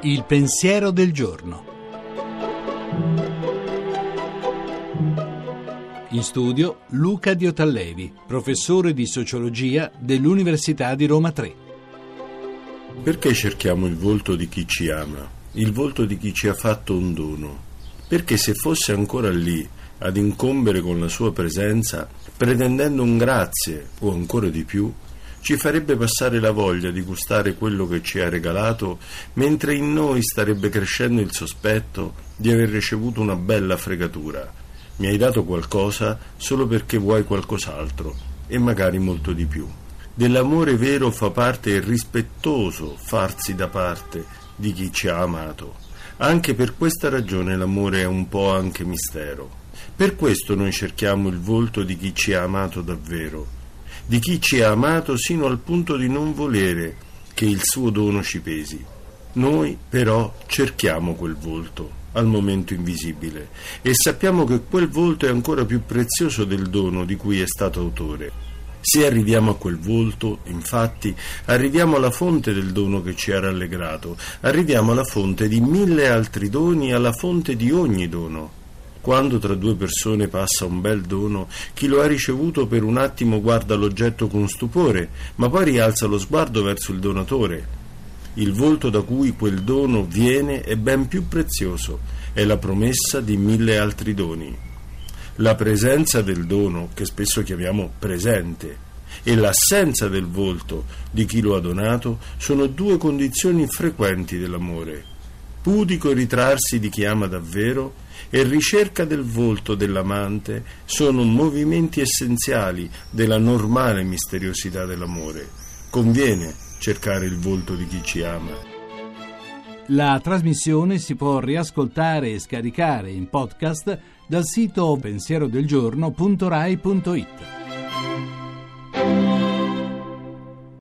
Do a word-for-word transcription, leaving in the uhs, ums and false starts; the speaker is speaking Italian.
Il pensiero del giorno. In studio Luca Diotallevi, professore di sociologia dell'Università di Roma tre. Perché cerchiamo il volto di chi ci ama, il volto di chi ci ha fatto un dono? Perché se fosse ancora lì ad incombere con la sua presenza, pretendendo un grazie o ancora di più, ci farebbe passare la voglia di gustare quello che ci ha regalato, mentre in noi starebbe crescendo il sospetto di aver ricevuto una bella fregatura. Mi hai dato qualcosa solo perché vuoi qualcos'altro, e magari molto di più. Dell'amore vero fa parte il rispettoso farsi da parte di chi ci ha amato. Anche per questa ragione l'amore è un po' anche mistero. Per questo noi cerchiamo il volto di chi ci ha amato davvero, di chi ci ha amato sino al punto di non volere che il suo dono ci pesi. Noi però cerchiamo quel volto, al momento invisibile, e sappiamo che quel volto è ancora più prezioso del dono di cui è stato autore. Se arriviamo a quel volto, infatti, arriviamo alla fonte del dono che ci ha rallegrato, arriviamo alla fonte di mille altri doni, alla fonte di ogni dono. Quando tra due persone passa un bel dono, chi lo ha ricevuto per un attimo guarda l'oggetto con stupore, ma poi rialza lo sguardo verso il donatore. Il volto da cui quel dono viene è ben più prezioso, è la promessa di mille altri doni. La presenza del dono, che spesso chiamiamo presente, e l'assenza del volto di chi lo ha donato sono due condizioni frequenti dell'amore. Pudico ritrarsi di chi ama davvero e ricerca del volto dell'amante sono movimenti essenziali della normale misteriosità dell'amore. Conviene cercare il volto di chi ci ama. La trasmissione si può riascoltare e scaricare in podcast dal sito pensiero del giorno punto rai punto it.